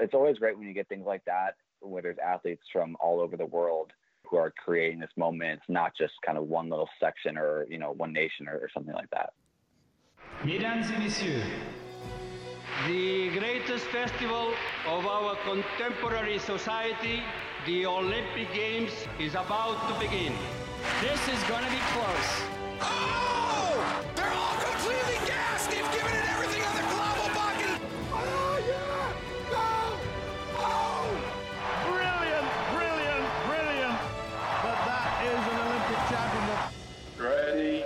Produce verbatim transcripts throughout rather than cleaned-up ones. it's always great when you get things like that, where there's athletes from all over the world who are creating this moment. It's not just kind of one little section or, you know, one nation or, or something like that. Mesdames et messieurs, the greatest festival of our contemporary society, the Olympic Games, is about to begin. This is going to be close. Oh! They're all completely gassed! They've given it everything on the global bucket! Oh, yeah! No! Oh! Brilliant, brilliant, brilliant! But that is an Olympic championship. Ready?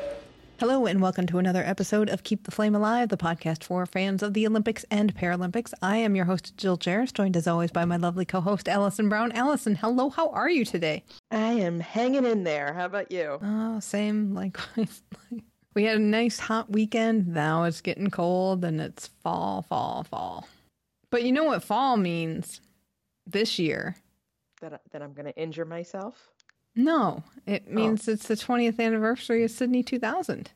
Hello and welcome to another episode of Keep the Flame Alive, the podcast for fans of the Olympics and Paralympics. I am your host, Jill Harris, joined as always by my lovely co-host, Alison Brown. Alison, hello, how are you today? I am hanging in there. How about you? Oh, same, likewise. We had a nice hot weekend. Now it's getting cold and it's fall, fall, fall. But you know what fall means this year? That, that I'm going to injure myself? No, it means oh. It's the twentieth anniversary of Sydney two thousand.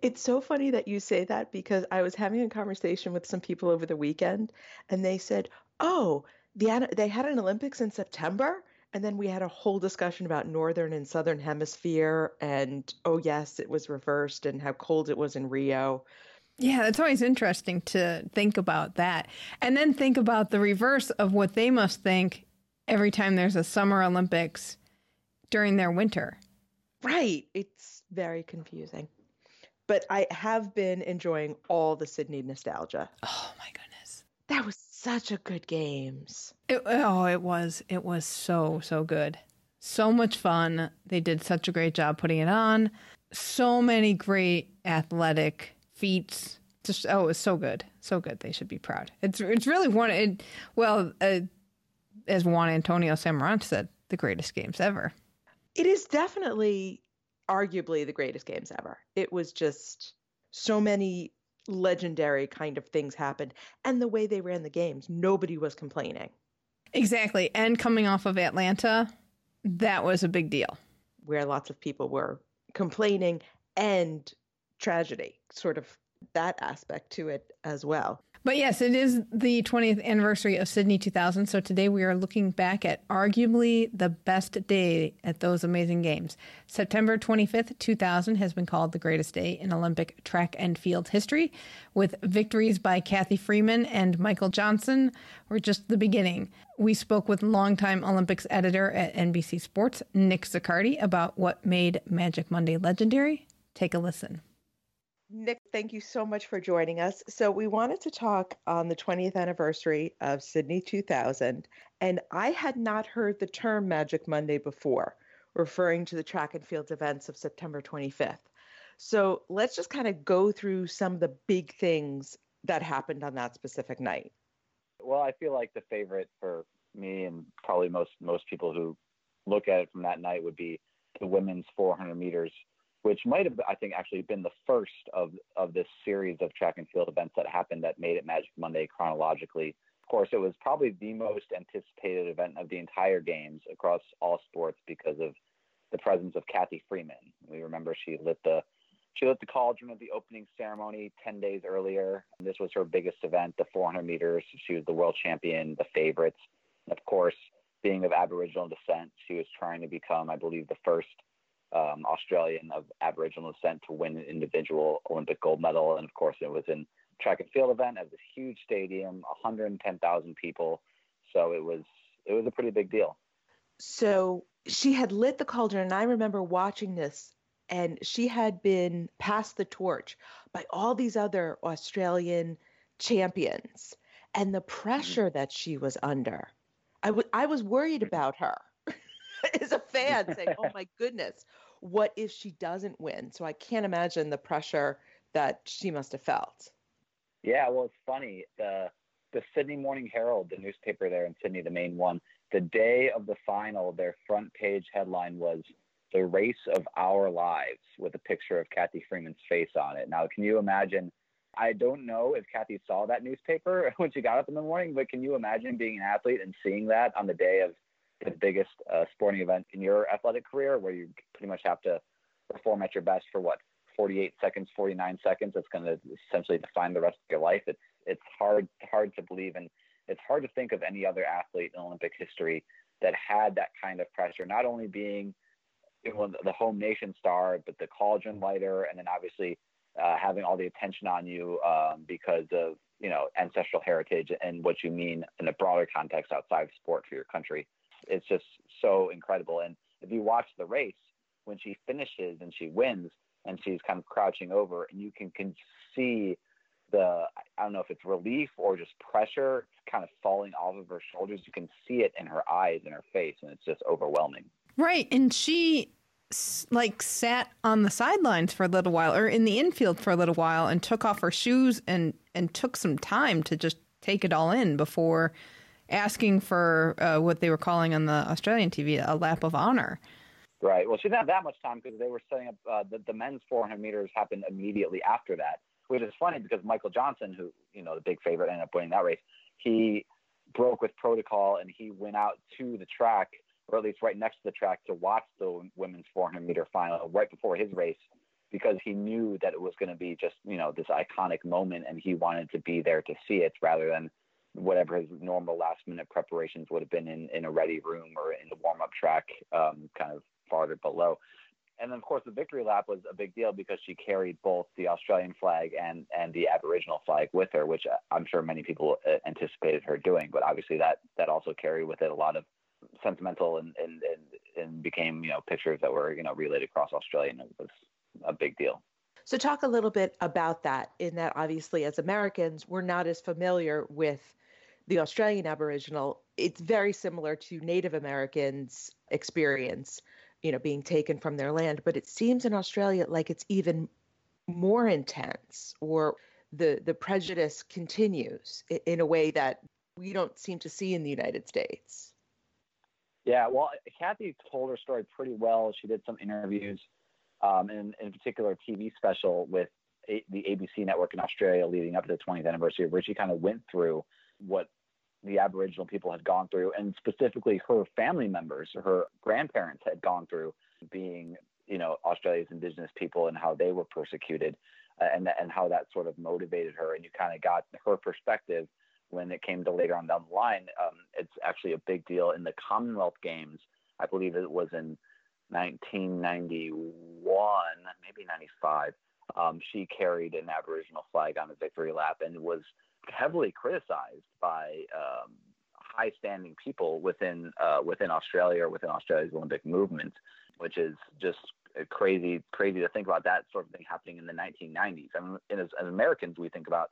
It's so funny that you say that, because I was having a conversation with some people over the weekend and they said, oh, the, they had an Olympics in September. And then we had a whole discussion about Northern and Southern Hemisphere and, oh, yes, it was reversed and how cold it was in Rio. Yeah, it's always interesting to think about that and then think about the reverse of what they must think every time there's a Summer Olympics during their winter. Right. It's very confusing. But I have been enjoying all the Sydney nostalgia. Oh, my goodness. That was such a good games. It, oh, it was. It was so, so good. So much fun. They did such a great job putting it on. So many great athletic feats. Just, oh, it was so good. So good. They should be proud. It's it's really one. It, well, uh, as Juan Antonio Samaranch said, the greatest games ever. It is definitely, arguably, the greatest games ever. It was just so many legendary kind of things happened. And the way they ran the games, nobody was complaining. Exactly. And coming off of Atlanta, that was a big deal. Where lots of people were complaining and tragedy, sort of that aspect to it as well. But yes, it is the twentieth anniversary of Sydney two thousand. So today we are looking back at arguably the best day at those amazing games. September twenty-fifth, two thousand has been called the greatest day in Olympic track and field history, with victories by Cathy Freeman and Michael Johnson were just the beginning. We spoke with longtime Olympics editor at N B C Sports, Nick Zaccardi, about what made Magic Monday legendary. Take a listen. Nick, thank you so much for joining us. So we wanted to talk on the twentieth anniversary of Sydney two thousand, and I had not heard the term Magic Monday before, referring to the track and field events of September twenty-fifth. So let's just kind of go through some of the big things that happened on that specific night. Well, I feel like the favorite for me and probably most, most people who look at it from that night would be the women's four hundred meters, which might have, I think, actually been the first of, of this series of track and field events that happened that made it Magic Monday chronologically. Of course, it was probably the most anticipated event of the entire games across all sports because of the presence of Cathy Freeman. We remember she lit the she lit the cauldron at the opening ceremony ten days earlier. And this was her biggest event, the four hundred meters. She was the world champion, the favorites. And of course, being of Aboriginal descent, she was trying to become, I believe, the first Um, Australian of Aboriginal descent to win an individual Olympic gold medal. And of course, it was in track and field event at this huge stadium, one hundred ten thousand people. So it was it was a pretty big deal. So she had lit the cauldron, and I remember watching this, and she had been passed the torch by all these other Australian champions, and the pressure that she was under. I, w- I was worried about her as a fan, saying, oh my goodness, what if she doesn't win? So I can't imagine the pressure that she must have felt. Yeah, well, it's funny. The, the Sydney Morning Herald, the newspaper there in Sydney, the main one, the day of the final, their front page headline was "The Race of Our Lives," with a picture of Cathy Freeman's face on it. Now, can you imagine? I don't know if Cathy saw that newspaper when she got up in the morning, but can you imagine being an athlete and seeing that on the day of the biggest uh, sporting event in your athletic career, where you pretty much have to perform at your best for what, forty-eight seconds, forty-nine seconds. That's going to essentially define the rest of your life. It's it's hard hard to believe, and it's hard to think of any other athlete in Olympic history that had that kind of pressure, not only being the home nation star, but the cauldron lighter, and then obviously uh, having all the attention on you um, because of, you know, ancestral heritage and what you mean in a broader context outside of sport for your country. It's just so incredible. And if you watch the race, when she finishes and she wins and she's kind of crouching over, and you can, can see the, I don't know if it's relief or just pressure kind of falling off of her shoulders. You can see it in her eyes and her face, and it's just overwhelming. Right. And she like sat on the sidelines for a little while, or in the infield for a little while, and took off her shoes and, and took some time to just take it all in before asking for uh, what they were calling on the Australian T V, a lap of honor. Right. Well, she didn't have that much time because they were setting up uh, the, the men's four hundred meters happened immediately after that, which is funny because Michael Johnson, who, you know, the big favorite, ended up winning that race. He broke with protocol and he went out to the track, or at least right next to the track, to watch the women's four hundred meter final right before his race, because he knew that it was going to be just, you know, this iconic moment, and he wanted to be there to see it rather than whatever his normal last minute preparations would have been in, in a ready room or in the warm up track, um, kind of farther below. And then, of course, the victory lap was a big deal because she carried both the Australian flag and, and the Aboriginal flag with her, which I'm sure many people anticipated her doing. But obviously that, that also carried with it a lot of sentimental and, and, and, and became, you know, pictures that were, you know, relayed across Australia, and it was a big deal. So talk a little bit about that, in that obviously as Americans, we're not as familiar with the Australian Aboriginal. It's very similar to Native Americans' experience, you know, being taken from their land, but it seems in Australia like it's even more intense, or the, the prejudice continues in a way that we don't seem to see in the United States. Yeah, well, Cathy told her story pretty well. She did some interviews, um, and in particular a T V special with a, the A B C network in Australia leading up to the twentieth anniversary, where she kind of went through what the Aboriginal people had gone through, and specifically her family members, her grandparents had gone through being, you know, Australia's Indigenous people, and how they were persecuted, uh, and and how that sort of motivated her. And you kind of got her perspective when it came to later on down the line. Um, it's actually a big deal in the Commonwealth Games. I believe it was in nineteen ninety-one, maybe ninety-five. Um, she carried an Aboriginal flag on the victory lap and was heavily criticized by um, high-standing people within uh, within Australia or within Australia's Olympic movement, which is just crazy, crazy to think about that sort of thing happening in the nineteen nineties. I mean, as, as Americans, we think about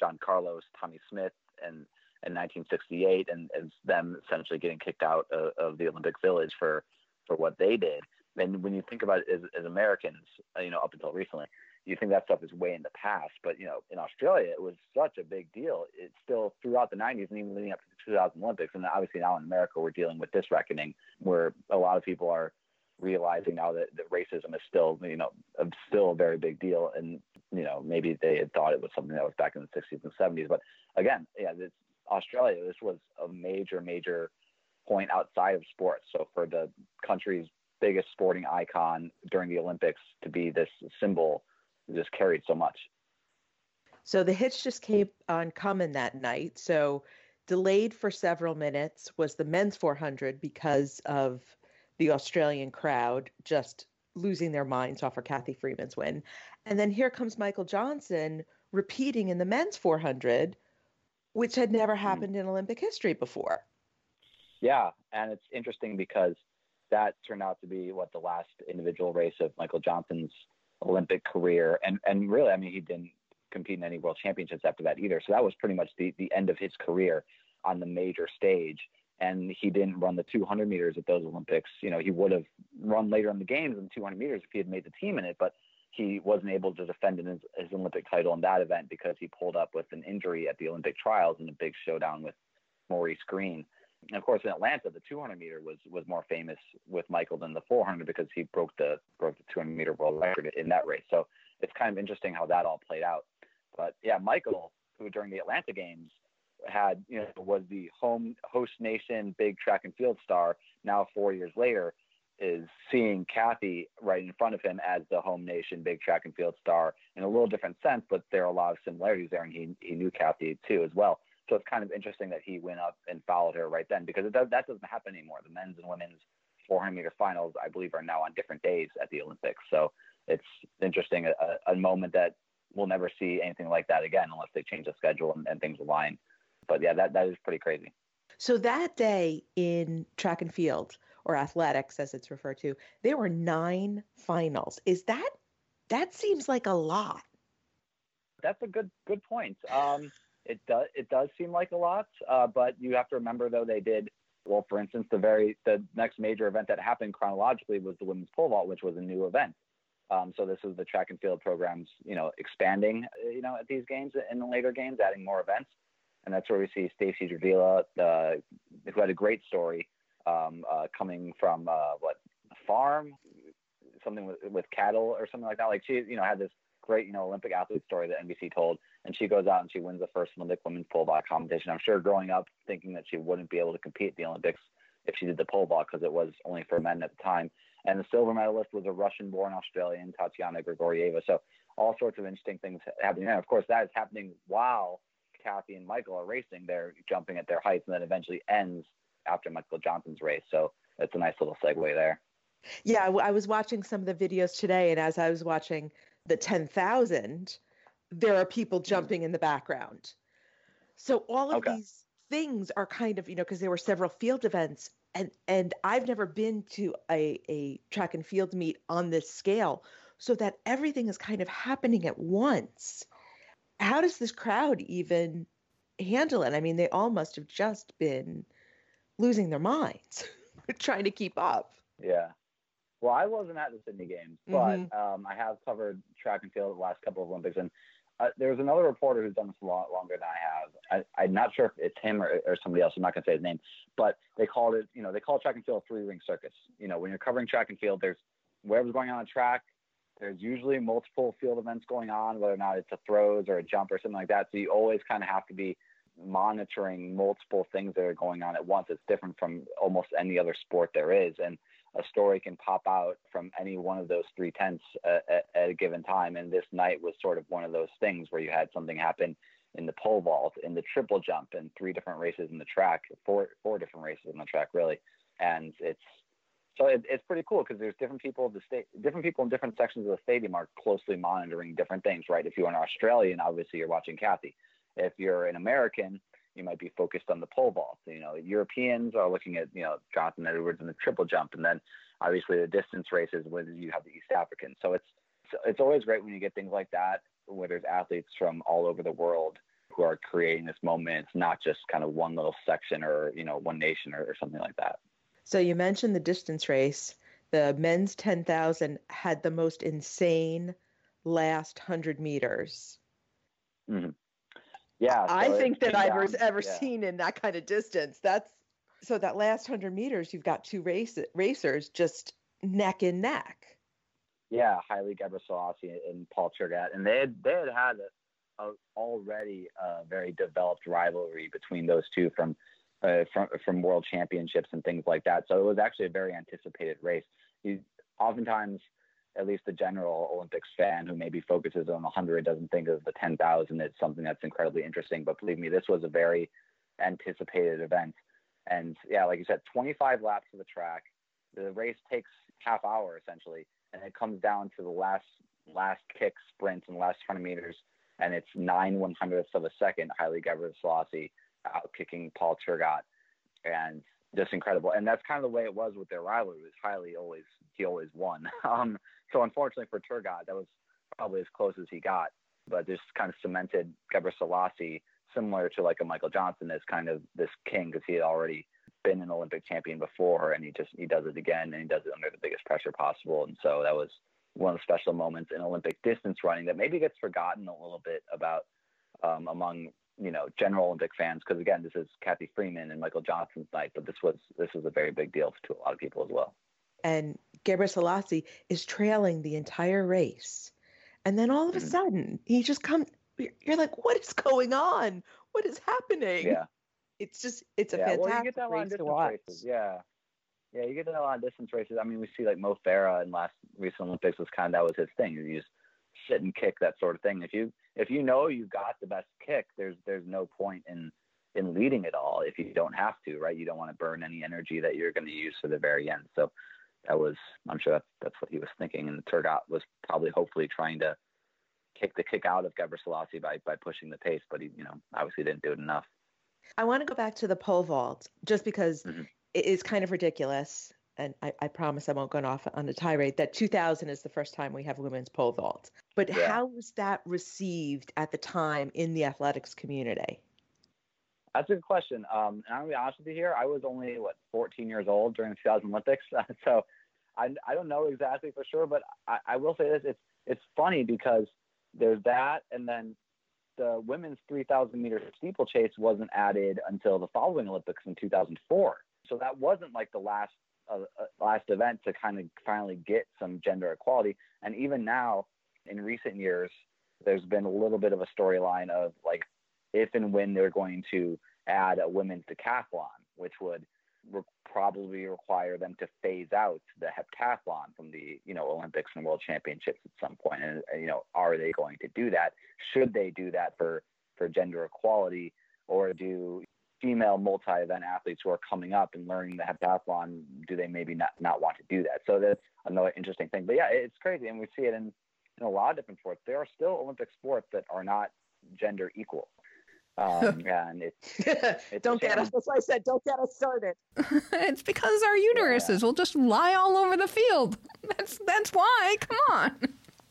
John Carlos, Tommy Smith, and in nineteen sixty-eight, and, and them essentially getting kicked out of, of the Olympic Village for, for what they did. And when you think about it as, as Americans, you know, up until recently, you think that stuff is way in the past, but, you know, in Australia, it was such a big deal. It's still throughout the nineties and even leading up to the two thousand Olympics. And obviously now in America, we're dealing with this reckoning where a lot of people are realizing now that, that racism is still, you know, still a very big deal. And, you know, maybe they had thought it was something that was back in the sixties and seventies. But again, yeah, this, Australia, this was a major, major point outside of sports. So for the country's biggest sporting icon during the Olympics to be this symbol, just carried so much. So the hitch just came uncommon that night. So delayed for several minutes was the men's four hundred because of the Australian crowd just losing their minds off her Cathy Freeman's win. And then here comes Michael Johnson repeating in the men's four hundred, which had never happened mm. in Olympic history before. Yeah, and it's interesting because that turned out to be what the last individual race of Michael Johnson's Olympic career, and and really, I mean, he didn't compete in any world championships after that either, so that was pretty much the, the end of his career on the major stage. And he didn't run the two hundred meters at those Olympics. You know, he would have run later in the games in two hundred meters if he had made the team in it, but he wasn't able to defend his, his Olympic title in that event because he pulled up with an injury at the Olympic trials in a big showdown with Maurice Greene. And of course, in Atlanta, the two hundred meter was, was more famous with Michael than the four hundred because he broke the broke the two hundred meter world record in that race. So it's kind of interesting how that all played out. But yeah, Michael, who during the Atlanta Games had, you know, was the home host nation big track and field star, now four years later is seeing Cathy right in front of him as the home nation big track and field star in a little different sense, but there are a lot of similarities there, and he he knew Cathy too as well. So it's kind of interesting that he went up and fouled her right then, because it does, that doesn't happen anymore. The men's and women's four hundred meter finals, I believe, are now on different days at the Olympics. So it's interesting, a, a moment that we'll never see anything like that again unless they change the schedule and, and things align. But yeah, that, that is pretty crazy. So that day in track and field, or athletics as it's referred to, there were nine finals. Is that, that seems like a lot. That's a good, good point. Um, It does. It does seem like a lot, uh, but you have to remember, though, they did. Well, for instance, the very the next major event that happened chronologically was the women's pole vault, which was a new event. Um, so this was the track and field programs, you know, expanding, you know, at these games and the later games, adding more events, and that's where we see Stacy Dragila, uh, who had a great story, um, uh, coming from uh, what a farm, something with, with cattle or something like that. Like she, you know, had this great, you know, Olympic athlete story that N B C told, and she goes out and she wins the first Olympic women's pole vault competition. I'm sure growing up thinking that she wouldn't be able to compete at the Olympics if she did the pole vault, because it was only for men at the time. And the silver medalist was a Russian-born Australian, Tatyana Grigorieva. So all sorts of interesting things happening. And of course, that is happening while Cathy and Michael are racing. They're jumping at their heights, and that eventually ends after Michael Johnson's race. So it's a nice little segue there. Yeah, I was watching some of the videos today, and as I was watching the ten thousand, there are people jumping in the background. So all of okay. these things are kind of, you know, because there were several field events, and, and I've never been to a, a track and field meet on this scale, so that everything is kind of happening at once. How does this crowd even handle it? I mean, they all must have just been losing their minds trying to keep up. Yeah. Well, I wasn't at the Sydney Games, but mm-hmm. um, I have covered track and field the last couple of Olympics. And uh, there was another reporter who's done this a lot longer than I have. I, I'm not sure if it's him or, or somebody else. I'm not going to say his name. But they called it, you know, they call track and field a three-ring circus. You know, when you're covering track and field, there's whatever's going on on track. There's usually multiple field events going on, whether or not it's a throws or a jump or something like that. So you always kind of have to be monitoring multiple things that are going on at once. It's different from almost any other sport there is. And a story can pop out from any one of those three tents uh, at, at a given time. And this night was sort of one of those things where you had something happen in the pole vault, in the triple jump, and three different races in the track, four four different races in the track, really. And it's so it, it's pretty cool, because there's different people of the state, different people in different sections of the stadium are closely monitoring different things, right? If you're an Australian, obviously you're watching Cathy. If you're an American, you might be focused on the pole vault. You know, Europeans are looking at, you know, Jonathan Edwards in the triple jump, and then obviously the distance races where you have the East Africans. So it's it's always great when you get things like that, where there's athletes from all over the world who are creating this moment. It's not just kind of one little section or, you know, one nation or, or something like that. So you mentioned the distance race. The men's ten thousand had the most insane last one hundred meters. Mm-hmm. Yeah, so I think that I've down, ever yeah. seen in that kind of distance. That's so that last one hundred meters, you've got two race, racers just neck and neck. Yeah, Haile Gebrselassie and Paul Tergat, and they had, they had had a, a, already a very developed rivalry between those two from, uh, from from world championships and things like that. So it was actually a very anticipated race. You, oftentimes, at least the general Olympics fan who maybe focuses on one hundred doesn't think of the ten thousand as something that's incredibly interesting. But believe me, this was a very anticipated event. And yeah, like you said, twenty-five laps of the track. The race takes half hour essentially, and it comes down to the last last kick sprints and last one hundred meters. And it's nine one hundredths of a second. Haile Gebrselassie out kicking Paul Tergat, and just incredible. And that's kind of the way it was with their rivalry. Was Haile always he always won. Um, so unfortunately for Tergat, that was probably as close as he got. But this kind of cemented Gebrselassie, similar to like a Michael Johnson, as kind of this king, because he had already been an Olympic champion before, and he just he does it again, and he does it under the biggest pressure possible. And so that was one of the special moments in Olympic distance running that maybe gets forgotten a little bit about um, among, you know, general Olympic fans, because again, this is Cathy Freeman and Michael Johnson's night, but this was this was a very big deal to a lot of people as well. And Gebrselassie is trailing the entire race, and then all of a mm-hmm. sudden he just comes. You're like, what is going on? What is happening? Yeah, it's just it's a yeah, fantastic well, you get that race to watch. Races. Yeah, yeah, you get that a lot of distance races. I mean, we see like Mo Farah in last recent Olympics was kind of that was his thing. He just sit and kick, that sort of thing. If you if you know you've got the best kick, there's there's no point in in leading it all if you don't have to, right? You don't want to burn any energy that you're going to use for the very end. So that was, I'm sure that's, that's what he was thinking. And Tergat was probably hopefully trying to kick the kick out of Gebrselassie by, by pushing the pace, but he, you know, obviously didn't do it enough. I want to go back to the pole vault just because mm-hmm. it is kind of ridiculous. And I, I promise I won't go off on a tirade that two thousand is the first time we have women's pole vault. But yeah. How was that received at the time in the athletics community? That's a good question. Um, and I'm going to be honest with you here. I was only, what, fourteen years old during the two thousand Olympics. Uh, so I, I don't know exactly for sure, but I, I will say this. It's, it's funny because there's that, and then the women's three thousand meter steeplechase wasn't added until the following Olympics in two thousand four. So that wasn't like the last uh, last event to kind of finally get some gender equality. And even now, in recent years, there's been a little bit of a storyline of like if and when they're going to add a women's decathlon, which would re- probably require them to phase out the heptathlon from the, you know, Olympics and World Championships at some point. And, you know, are they going to do that? Should they do that for, for gender equality, or do female multi-event athletes who are coming up and learning the heptathlon, do they maybe not, not want to do that? So that's another interesting thing. But yeah, it's crazy. And we see it in, in a lot of different sports. There are still Olympic sports that are not gender equal. Um, and it's, it's don't get us. That's why I said, don't get us started. It's because our uteruses yeah. will just lie all over the field. That's that's why. Come on.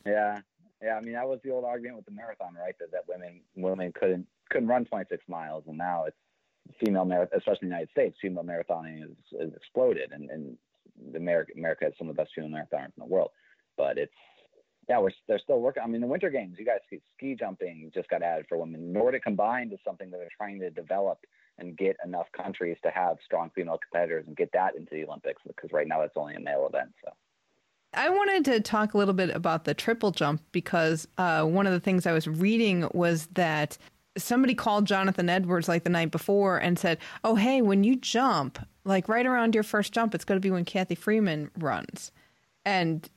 Yeah, yeah. I mean, that was the old argument with the marathon, right? That, that women women couldn't couldn't run twenty-six miles, and now it's female marathon, especially in the United States. Female marathoning is, is exploded, and and the America, America has some of the best female marathoners in the world. But it's. Yeah, we're, they're still working. I mean, the Winter Games, you guys, ski jumping just got added for women. Nordic combined is something that they're trying to develop and get enough countries to have strong female competitors and get that into the Olympics, because right now it's only a male event. So, I wanted to talk a little bit about the triple jump, because uh, one of the things I was reading was that somebody called Jonathan Edwards like the night before and said, oh, hey, when you jump, like right around your first jump, it's going to be when Cathy Freeman runs. And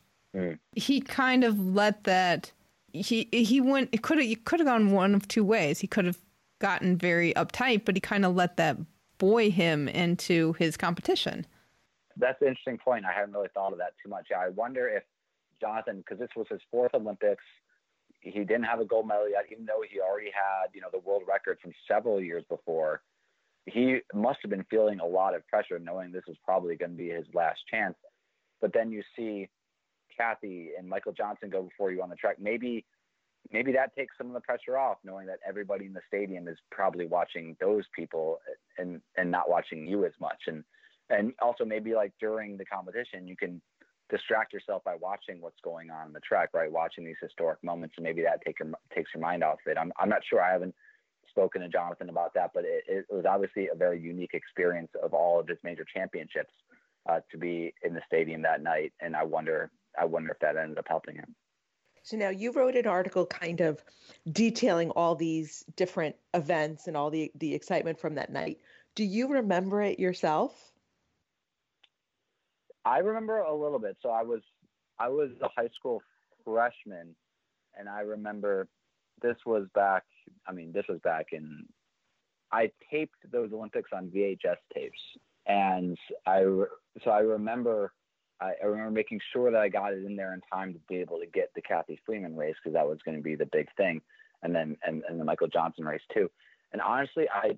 he kind of let that he he went it could have you could have gone one of two ways. He could have gotten very uptight, but he kind of let that buoy him into his competition. That's an interesting point. I haven't really thought of that too much. I wonder if Jonathan, because this was his fourth Olympics, he didn't have a gold medal yet, even though he already had, you know, the world record from several years before. He must have been feeling a lot of pressure, knowing this was probably going to be his last chance. But then you see Cathy and Michael Johnson go before you on the track. Maybe maybe that takes some of the pressure off, knowing that everybody in the stadium is probably watching those people and, and not watching you as much. And and also maybe like during the competition, you can distract yourself by watching what's going on in the track, right? Watching these historic moments, and maybe that take your, takes your mind off it. I'm I'm not sure. I haven't spoken to Jonathan about that, but it, it was obviously a very unique experience of all of his major championships uh, to be in the stadium that night. And I wonder... I wonder if that ended up helping him. So now you wrote an article kind of detailing all these different events and all the, the excitement from that night. Do you remember it yourself? I remember a little bit. So I was I was a high school freshman, and I remember this was back, I mean, this was back in, I taped those Olympics on V H S tapes. And I, so I remember I remember making sure that I got it in there in time to be able to get the Cathy Freeman race, because that was going to be the big thing, and then and, and the Michael Johnson race too. And honestly, I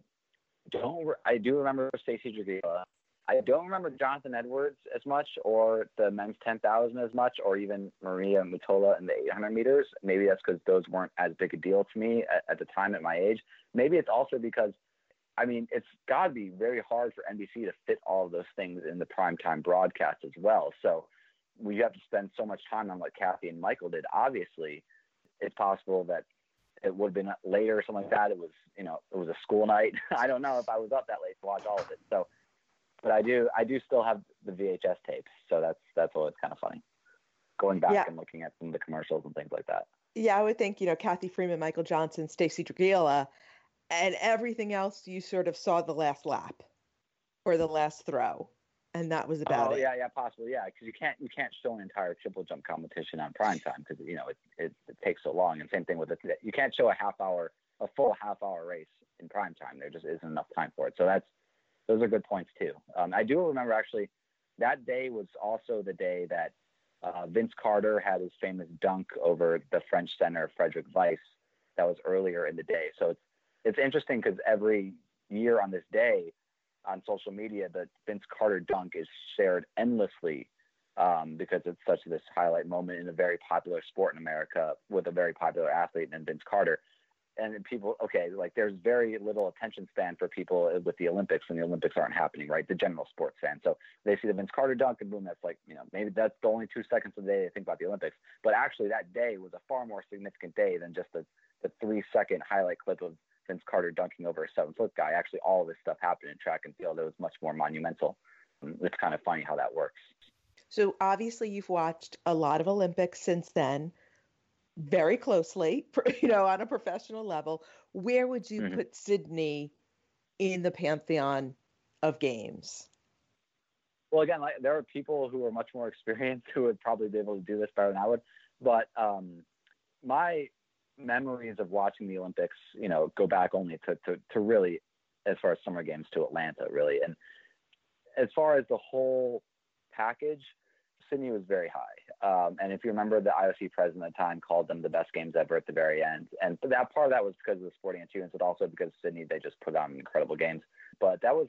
don't. Re- I do remember Stacy Dragila. I don't remember Jonathan Edwards as much, or the men's ten thousand as much, or even Maria Mutola in the eight hundred meters. Maybe that's because those weren't as big a deal to me at, at the time at my age. Maybe it's also because, I mean, it's got to be very hard for N B C to fit all of those things in the primetime broadcast as well. So we have to spend so much time on what Cathy and Michael did. Obviously, it's possible that it would have been later or something like that. It was, you know, it was a school night. I don't know if I was up that late to watch all of it. So, but I do, I do still have the V H S tapes. So that's that's always kind of funny, going back yeah. and looking at some of the commercials and things like that. Yeah, I would think, you know, Cathy Freeman, Michael Johnson, Stacy Dragila, and everything else, you sort of saw the last lap or the last throw, and that was about oh, it. Oh yeah, yeah, possibly, yeah, because you can't you can't show an entire triple jump competition on primetime, because you know it, it it takes so long. And same thing with it, you can't show a half hour a full half hour race in prime time. There just isn't enough time for it. So that's, those are good points too. Um, I do remember actually that day was also the day that uh, Vince Carter had his famous dunk over the French center, Frédéric Weis. That was earlier in the day. So it's, it's interesting because every year on this day on social media, the Vince Carter dunk is shared endlessly um, because it's such this highlight moment in a very popular sport in America with a very popular athlete named Vince Carter. And people, okay, like there's very little attention span for people with the Olympics, and the Olympics aren't happening, right? The general sports fan. So they see the Vince Carter dunk and boom, that's like, you know, maybe that's the only two seconds of the day they think about the Olympics. But actually that day was a far more significant day than just the, the three second highlight clip of Vince Carter dunking over a seven foot guy. Actually, all of this stuff happened in track and field. It was much more monumental. It's kind of funny how that works. So obviously you've watched a lot of Olympics since then, very closely, you know, on a professional level. Where would you mm-hmm. put Sydney in the pantheon of games? Well, again, like, there are people who are much more experienced who would probably be able to do this better than I would. But um, my memories of watching the Olympics, you know, go back only to, to, to really, as far as summer games, to Atlanta, really. And as far as the whole package, Sydney was very high. Um, and if you remember, the I O C president at the time called them the best games ever at the very end. And that part of that was because of the sporting achievements, but also because Sydney, they just put on incredible games. But that was,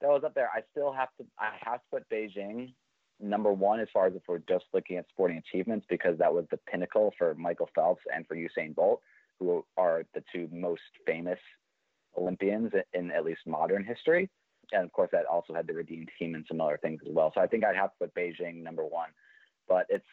that was up there. I still have to, I have to put Beijing number one, as far as if we're just looking at sporting achievements, because that was the pinnacle for Michael Phelps and for Usain Bolt, who are the two most famous Olympians in at least modern history. And of course, that also had the redeemed team and some other things as well. So I think I'd have to put Beijing number one, but it's,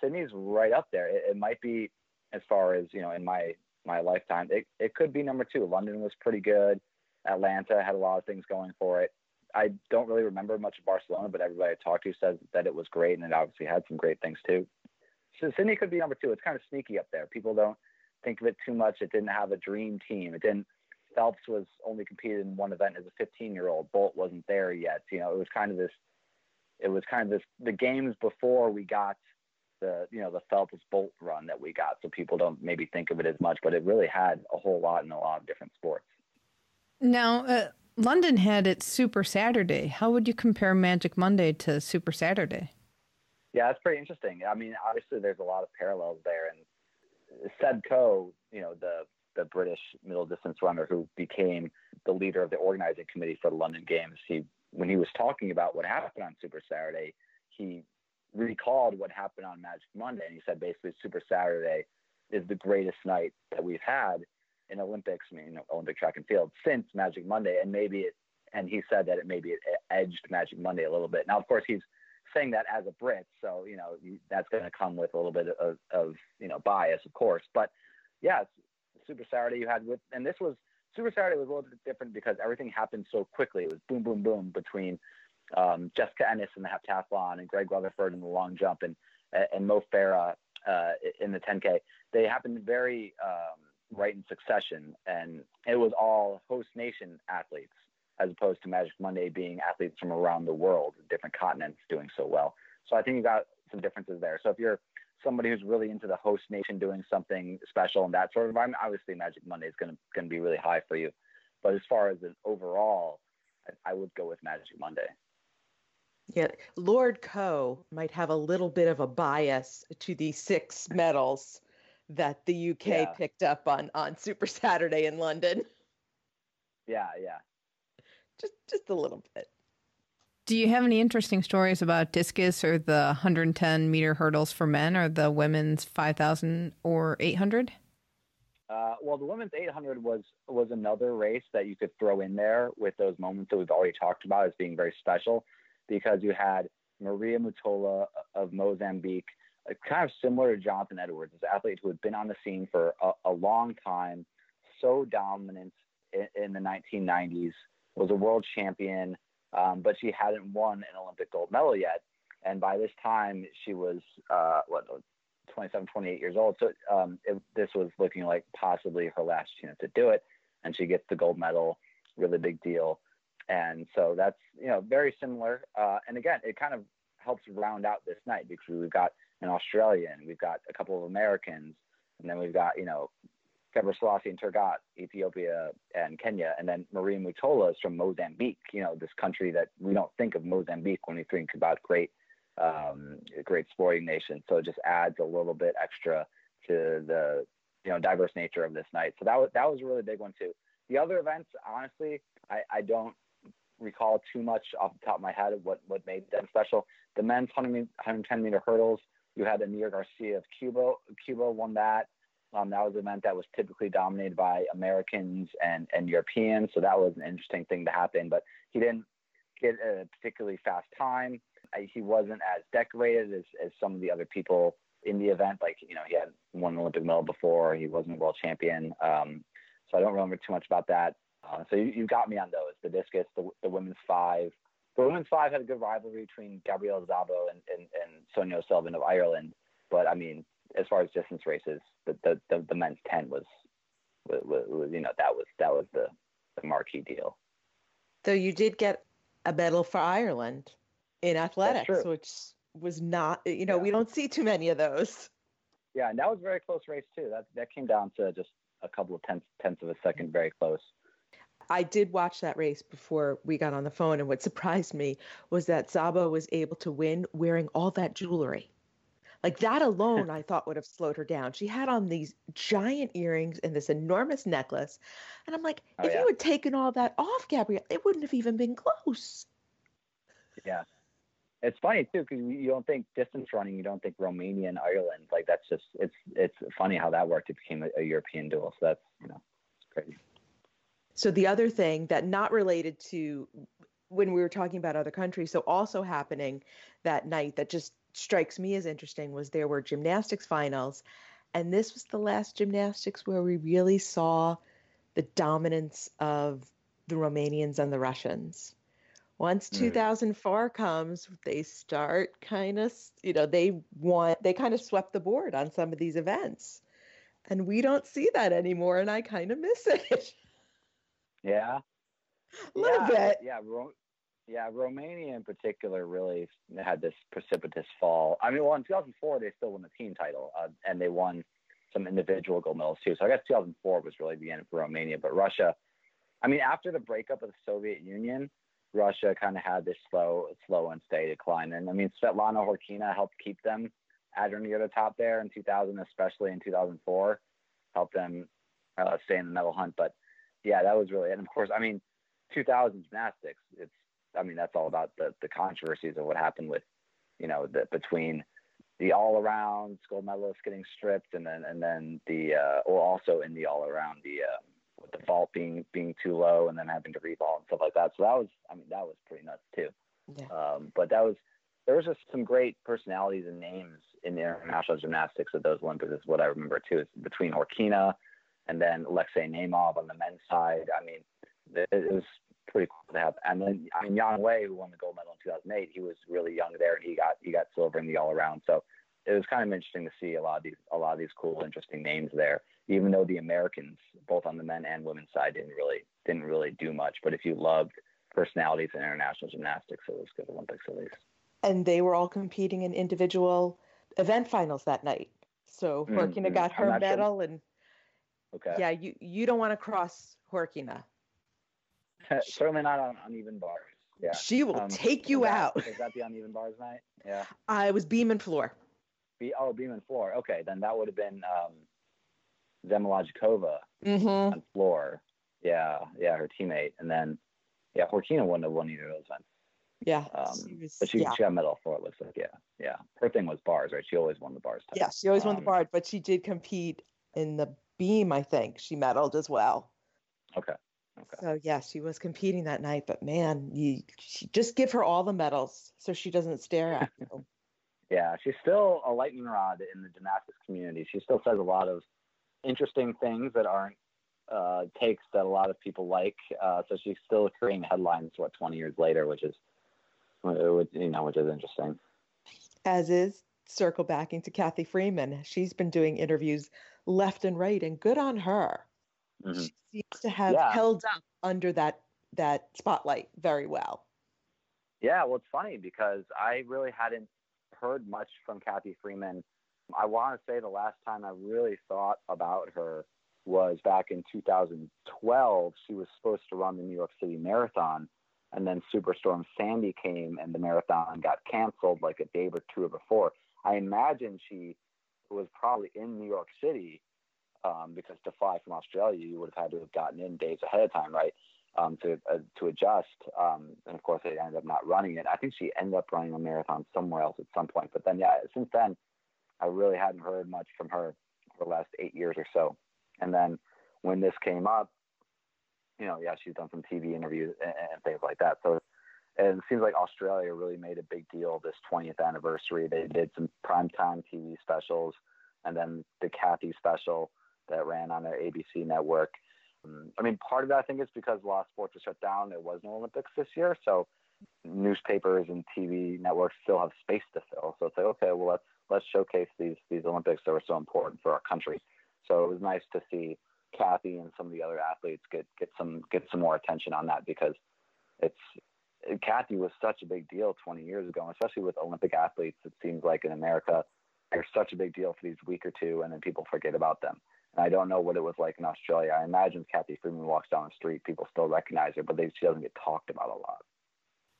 Sydney's right up there. It, it might be, as far as, you know, in my, my lifetime, it, it could be number two. London was pretty good. Atlanta had a lot of things going for it. I don't really remember much of Barcelona, but everybody I talked to says that it was great, and it obviously had some great things too. So Sydney could be number two. It's kind of sneaky up there. People don't think of it too much. It didn't have a dream team. It didn't. Phelps was only competed in one event as a fifteen year old. Bolt wasn't there yet. You know, it was kind of this, it was kind of this, the games before we got the, you know, the Phelps Bolt run that we got. So people don't maybe think of it as much, but it really had a whole lot in a lot of different sports. Now, uh, London had its Super Saturday. How would you compare Magic Monday to Super Saturday? Yeah, that's pretty interesting. I mean, obviously there's a lot of parallels there. And Seb Coe, you know, the, the British middle distance runner who became the leader of the organizing committee for the London Games. He, when he was talking about what happened on Super Saturday, he recalled what happened on Magic Monday. And he said, basically, Super Saturday is the greatest night that we've had in Olympics, I mean, you know, Olympic track and field since Magic Monday. And maybe it, and he said that it maybe it edged Magic Monday a little bit. Now, of course, he's saying that as a Brit. So, you know, that's going to come with a little bit of, of, you know, bias, of course, but yeah, Super Saturday you had with, and this was, Super Saturday was a little bit different because everything happened so quickly. It was boom, boom, boom between um, Jessica Ennis in the heptathlon and Greg Rutherford in the long jump and and Mo Farah uh, in the ten K. They happened very um, right in succession, and it was all host nation athletes as opposed to Magic Monday being athletes from around the world, different continents doing so well. So I think you got some differences there. So if you're somebody who's really into the host nation doing something special in that sort of environment, obviously Magic Monday is going to be really high for you. But as far as an overall, I, I would go with Magic Monday. Yeah, Lord Coe might have a little bit of a bias to the six medals that the U K yeah. picked up on, on Super Saturday in London. Yeah, yeah. Just, just a little bit. Do you have any interesting stories about discus or the one hundred ten meter hurdles for men or the women's five thousand or eight hundred? Uh, well, the women's eight hundred was was another race that you could throw in there with those moments that we've already talked about as being very special, because you had Maria Mutola of Mozambique, kind of similar to Jonathan Edwards, this athlete who had been on the scene for a, a long time, so dominant in, in the nineteen nineties, was a world champion. Um, but she hadn't won an Olympic gold medal yet. And by this time, she was, uh, what, twenty-seven, twenty-eight years old. So um, it, this was looking like possibly her last chance to do it. And she gets the gold medal, really big deal. And so that's, you know, very similar. Uh, and again, it kind of helps round out this night, because we've got an Australian, we've got a couple of Americans, and then we've got, you know, Gebrselassie and Tergat, Ethiopia and Kenya, and then Maria Mutola is from Mozambique, you know, this country that we don't think of Mozambique when we think about great, um, great sporting nations. So it just adds a little bit extra to the, you know, diverse nature of this night. So that was, that was a really big one too. The other events, honestly, I, I don't recall too much off the top of my head of what, what made them special. The men's one hundred ten meter hurdles, you had Anier García of Cuba. Cuba won that. Um, that was an event that was typically dominated by Americans and, and Europeans. So that was an interesting thing to happen, but he didn't get a particularly fast time. He wasn't as decorated as, as some of the other people in the event. Like, you know, he had won an Olympic medal before. He wasn't a world champion. Um, so I don't remember too much about that. Uh, so you, you got me on those, the discus, the, the women's five. The women's five had a good rivalry between Gabriela Szabó and, and, and Sonia O'Sullivan of Ireland. But I mean, as far as distance races, the the, the, the men's ten was, was, was, you know, that was that was the, the marquee deal. So you did get a medal for Ireland in athletics, which was not, you know, yeah. we don't see too many of those. Yeah, and that was a very close race too. That that came down to just a couple of tenths tenths of a second, very close. I did watch that race before we got on the phone, and what surprised me was that Szabó was able to win wearing all that jewelry. Like that alone, I thought would have slowed her down. She had on these giant earrings and this enormous necklace. And I'm like, oh, if yeah. you had taken all that off, Gabrielle, it wouldn't have even been close. Yeah. It's funny, too, because you don't think distance running, you don't think Romania and Ireland. Like that's just, it's it's funny how that worked. It became a, a European duel. So that's, you know, it's crazy. So the other thing that not related to when we were talking about other countries, so also happening that night that just strikes me as interesting was there were gymnastics finals, and this was the last gymnastics where we really saw the dominance of the Romanians and the Russians. Once mm. two thousand four comes, they start kind of, you know, they want, they kind of swept the board on some of these events, and we don't see that anymore, and I kind of miss it. yeah. A little yeah, bit. Yeah. Yeah, Romania in particular really had this precipitous fall. I mean, well, in two thousand four, they still won the team title, uh, and they won some individual gold medals, too. So I guess two thousand four was really the end for Romania. But Russia, I mean, after the breakup of the Soviet Union, Russia kind of had this slow, slow and steady decline. And, I mean, Svetlana Khorkina helped keep them at or near the top there in two thousand, especially in two thousand four, helped them uh, stay in the medal hunt. But, yeah, that was really – and, of course, I mean, two thousand gymnastics, it's – I mean, that's all about the, the controversies of what happened with, you know, the, between the all-around gold medalists getting stripped, and then and then the uh, or also in the all-around the uh, with the vault being being too low, and then having to revault and stuff like that. So that was, I mean, that was pretty nuts too. Yeah. Um, but that was there was just some great personalities and names in the international gymnastics at those Olympics. Is what I remember too. Is between Khorkina and then Alexei Naimov on the men's side. I mean, it, it was pretty cool to have. And then, I mean, Yan Wei, who won the gold medal in two thousand eight, he was really young there, and he got he got silver in the all around. So it was kind of interesting to see a lot of these a lot of these cool, interesting names there. Even though the Americans, both on the men and women's side, didn't really didn't really do much. But if you loved personalities in international gymnastics, it was good Olympics at least. And they were all competing in individual event finals that night. So Khorkina mm-hmm. got her medal, sure. and okay, yeah, you you don't want to cross Khorkina. Certainly not on uneven bars. Yeah, she will um, take you is that, out. Is that the uneven bars night? Yeah. I was beam and floor. Be, oh, beam and floor. Okay, then that would have been um, Zemlajkova mm-hmm. on floor. Yeah, yeah, her teammate, and then yeah, Khorkina wouldn't have won either of those ones. Yeah, um, she was, but she, yeah. she got a medal for it. Looks like yeah, yeah. Her thing was bars, right? She always won the bars. Type. Yeah, she always um, won the bars, but she did compete in the beam. I think she medaled as well. Okay. Okay. So, yeah, she was competing that night, but, man, you she, just give her all the medals so she doesn't stare at you. Yeah, she's still a lightning rod in the gymnastics community. She still says a lot of interesting things that aren't uh, takes that a lot of people like. Uh, so she's still creating headlines, what, twenty years later, which is, you know, which is interesting. As is, circle backing to Cathy Freeman. She's been doing interviews left and right, and good on her. Mm-hmm. She seems to have yeah. held up under that that spotlight very well. Yeah, well, it's funny because I really hadn't heard much from Cathy Freeman. I want to say the last time I really thought about her was back in two thousand twelve, she was supposed to run the New York City Marathon, and then Superstorm Sandy came and the marathon got canceled like a day or two before. I imagine she was probably in New York City um, because to fly from Australia, you would have had to have gotten in days ahead of time, right, um, to uh, to adjust. Um, and, of course, they ended up not running it. I think she ended up running a marathon somewhere else at some point. But then, yeah, since then, I really hadn't heard much from her for the last eight years or so. And then when this came up, you know, yeah, she's done some T V interviews and, and things like that. So and it seems like Australia really made a big deal this twentieth anniversary. They did some primetime T V specials and then the Cathy special that ran on their A B C network. I mean, part of that, I think, is because a lot of sports were shut down. There was no Olympics this year. So newspapers and T V networks still have space to fill. So it's like, okay, well, let's, let's showcase these, these Olympics that were so important for our country. So it was nice to see Cathy and some of the other athletes get, get some get some more attention on that, because it's Cathy was such a big deal twenty years ago, especially with Olympic athletes. It seems like in America, they're such a big deal for these week or two, and then people forget about them. And I don't know what it was like in Australia. I imagine Cathy Freeman walks down the street, people still recognize her, but they, she doesn't get talked about a lot.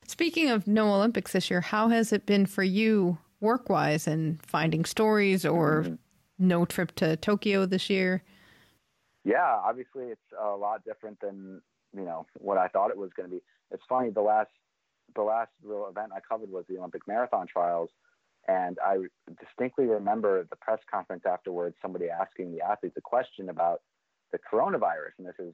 Speaking of no Olympics this year, how has it been for you work-wise and finding stories or mm-hmm. no trip to Tokyo this year? Yeah, obviously it's a lot different than, you know, what I thought it was going to be. It's funny, the last the last real event I covered was the Olympic marathon trials, and I distinctly remember the press conference afterwards, somebody asking the athletes a question about the coronavirus, and this is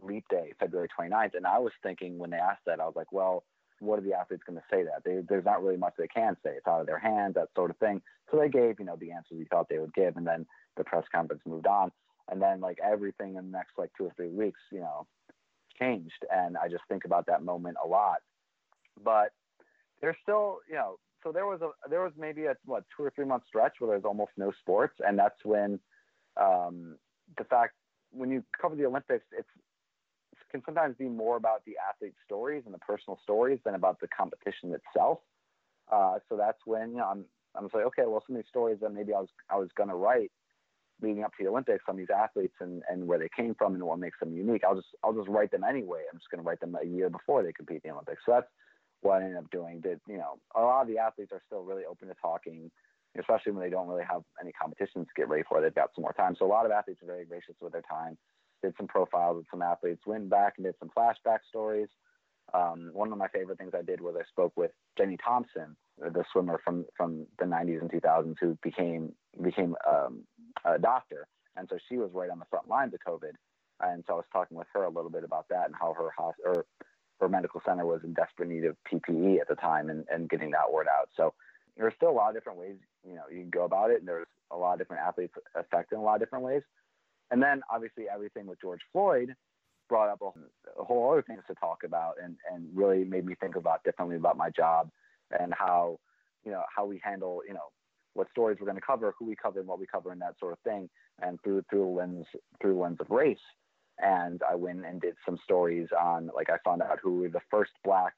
leap day, February twenty-ninth, and I was thinking when they asked that, I was like, well, what are the athletes going to say that? They, there's not really much they can say. It's out of their hands, that sort of thing. So they gave, you know, the answers you thought they would give, and then the press conference moved on. And then, like, everything in the next, like, two or three weeks, you know, changed. And I just think about that moment a lot. But there's still, you know, so there was a there was maybe a, what, two or three-month stretch where there's almost no sports. And that's when um, the fact, when you cover the Olympics, it's it can sometimes be more about the athlete stories and the personal stories than about the competition itself. Uh, so that's when, you know, I'm I'm like, okay, well, some of these stories that maybe I was I was going to write leading up to the Olympics on these athletes and, and where they came from and what makes them unique, I'll just I'll just write them anyway. I'm just going to write them a year before they compete in the Olympics. So that's what I ended up doing. That, you know, a lot of the athletes are still really open to talking, especially when they don't really have any competitions to get ready for. They've got some more time. So a lot of athletes are very gracious with their time. Did some profiles with some athletes, went back and did some flashback stories. Um, one of my favorite things I did was I spoke with Jenny Thompson, the swimmer from, from the nineties and two thousands who became became um, a doctor. And so she was right on the front line of COVID. And so I was talking with her a little bit about that and how her or her medical center was in desperate need of P P E at the time and, and getting that word out. So there's still a lot of different ways, you know, you can go about it. And there's a lot of different athletes affected in a lot of different ways. And then obviously everything with George Floyd brought up a, a whole other things to talk about and, and really made me think about differently about my job and how, you know, how we handle, you know, what stories we're going to cover, who we cover and what we cover and that sort of thing. And through, through lens, through lens of race. And I went and did some stories on, like, I found out who were the first black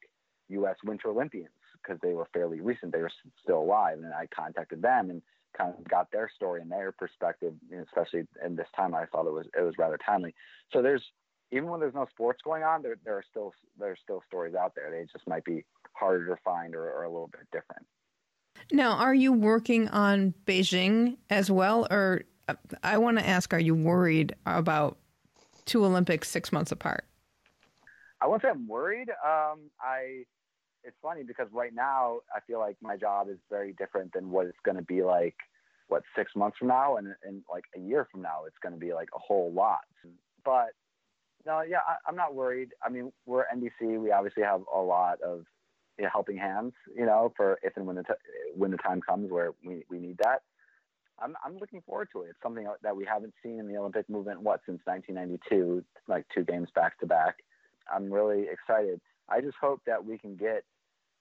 U S Winter Olympians, because they were fairly recent. They were still alive. And I contacted them and kind of got their story and their perspective, especially in this time. I thought it was, it was rather timely. So there's, even when there's no sports going on, there, there are still, there are still stories out there. They just might be harder to find or, or a little bit different. Now, are you working on Beijing as well? Or I want to ask, are you worried about two Olympics six months apart? I won't say I'm worried. Um, I, It's funny because right now I feel like my job is very different than what it's going to be like, what, six months from now and, and like a year from now. It's going to be like a whole lot. But no, yeah, I, I'm not worried. I mean, we're N B C. We obviously have a lot of, you know, helping hands, you know, for if and when the t- when the time comes where we, we need that. I'm I'm looking forward to it. It's something that we haven't seen in the Olympic movement, what, since nineteen ninety-two, like two games back to back. I'm really excited. I just hope that we can get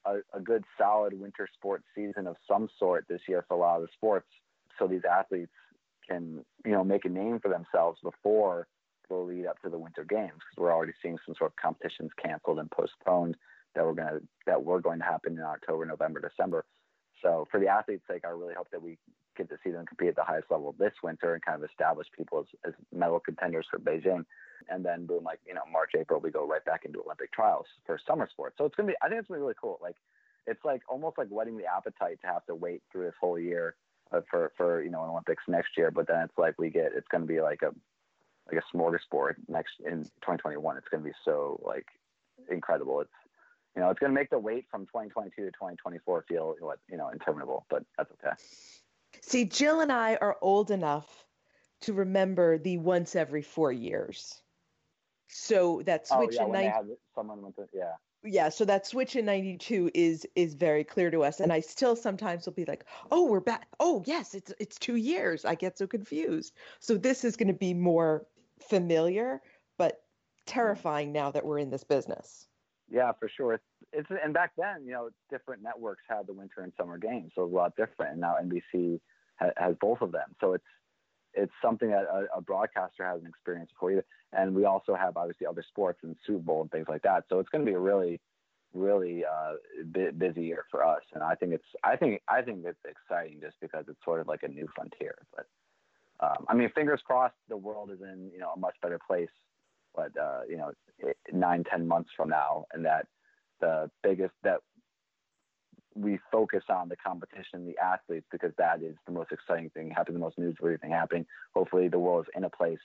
A, a good solid winter sports season of some sort this year for a lot of the sports, so these athletes can, you know, make a name for themselves before the lead up to the winter games, because we're already seeing some sort of competitions canceled and postponed that we're going to that were going to happen in October, November, December. So for the athletes' sake, I really hope that we get to see them compete at the highest level this winter and kind of establish people as, as medal contenders for Beijing. And then, boom, like, you know, March, April, we go right back into Olympic trials for summer sports. So it's going to be, I think it's going to be really cool. Like, it's like almost like whetting the appetite to have to wait through this whole year for, for, you know, an Olympics next year. But then it's like we get, it's going to be like a, like a smorgasbord next in twenty twenty-one. It's going to be so like incredible. It's, you know, it's going to make the wait from twenty twenty-two to twenty twenty-four feel, you know, interminable, but that's okay. See, Jill and I are old enough to remember the once every four years. So that switch oh, yeah, in ninety-two, someone went to, yeah. Yeah, so that switch in ninety-two is is very clear to us, and I still sometimes will be like, "Oh, we're back. Oh, yes, it's it's two years." I get so confused. So this is going to be more familiar, but terrifying now that we're in this business. Yeah, for sure. It's, and back then, you know, different networks had the winter and summer games, so it was a lot different. And now N B C ha- has both of them, so it's it's something that a, a broadcaster hasn't experienced before either. And we also have obviously other sports and Super Bowl and things like that. So it's going to be a really, really uh, bu- busy year for us. And I think it's, I think, I think it's exciting just because it's sort of like a new frontier. But um, I mean, fingers crossed, the world is in, you know, a much better place. But uh, you know, nine, ten months from now, and that the biggest that we focus on the competition, the athletes, because that is the most exciting thing happening, the most newsworthy thing happening. Hopefully, the world is in a place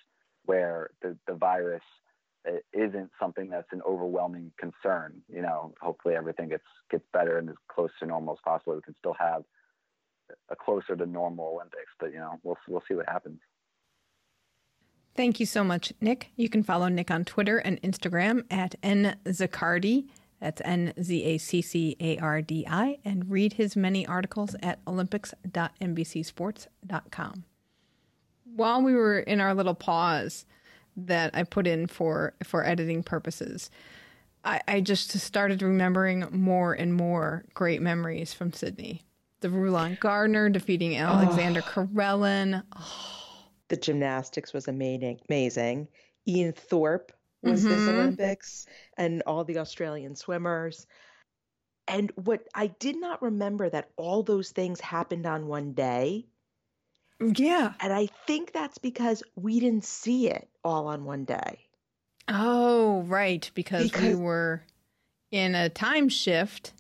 where the, the virus isn't something that's an overwhelming concern. You know, hopefully everything gets gets better and as close to normal as possible. We can still have a closer to normal Olympics, but you know, we'll we'll see what happens. Thank you so much, Nick. You can follow Nick on Twitter and Instagram at N Zaccardi. That's N Z A C C A R D I, and read his many articles at olympics dot n b c sports dot com. While we were in our little pause that I put in for, for editing purposes, I, I just started remembering more and more great memories from Sydney. The Roulant Gardner defeating Alexander oh. Karelin. Oh. The gymnastics was amazing. amazing. Ian Thorpe was mm-hmm. this Olympics, and all the Australian swimmers. And what I did not remember that all those things happened on one day. Yeah. And I think that's because we didn't see it all on one day. Oh, right. Because, because we were in a time shift,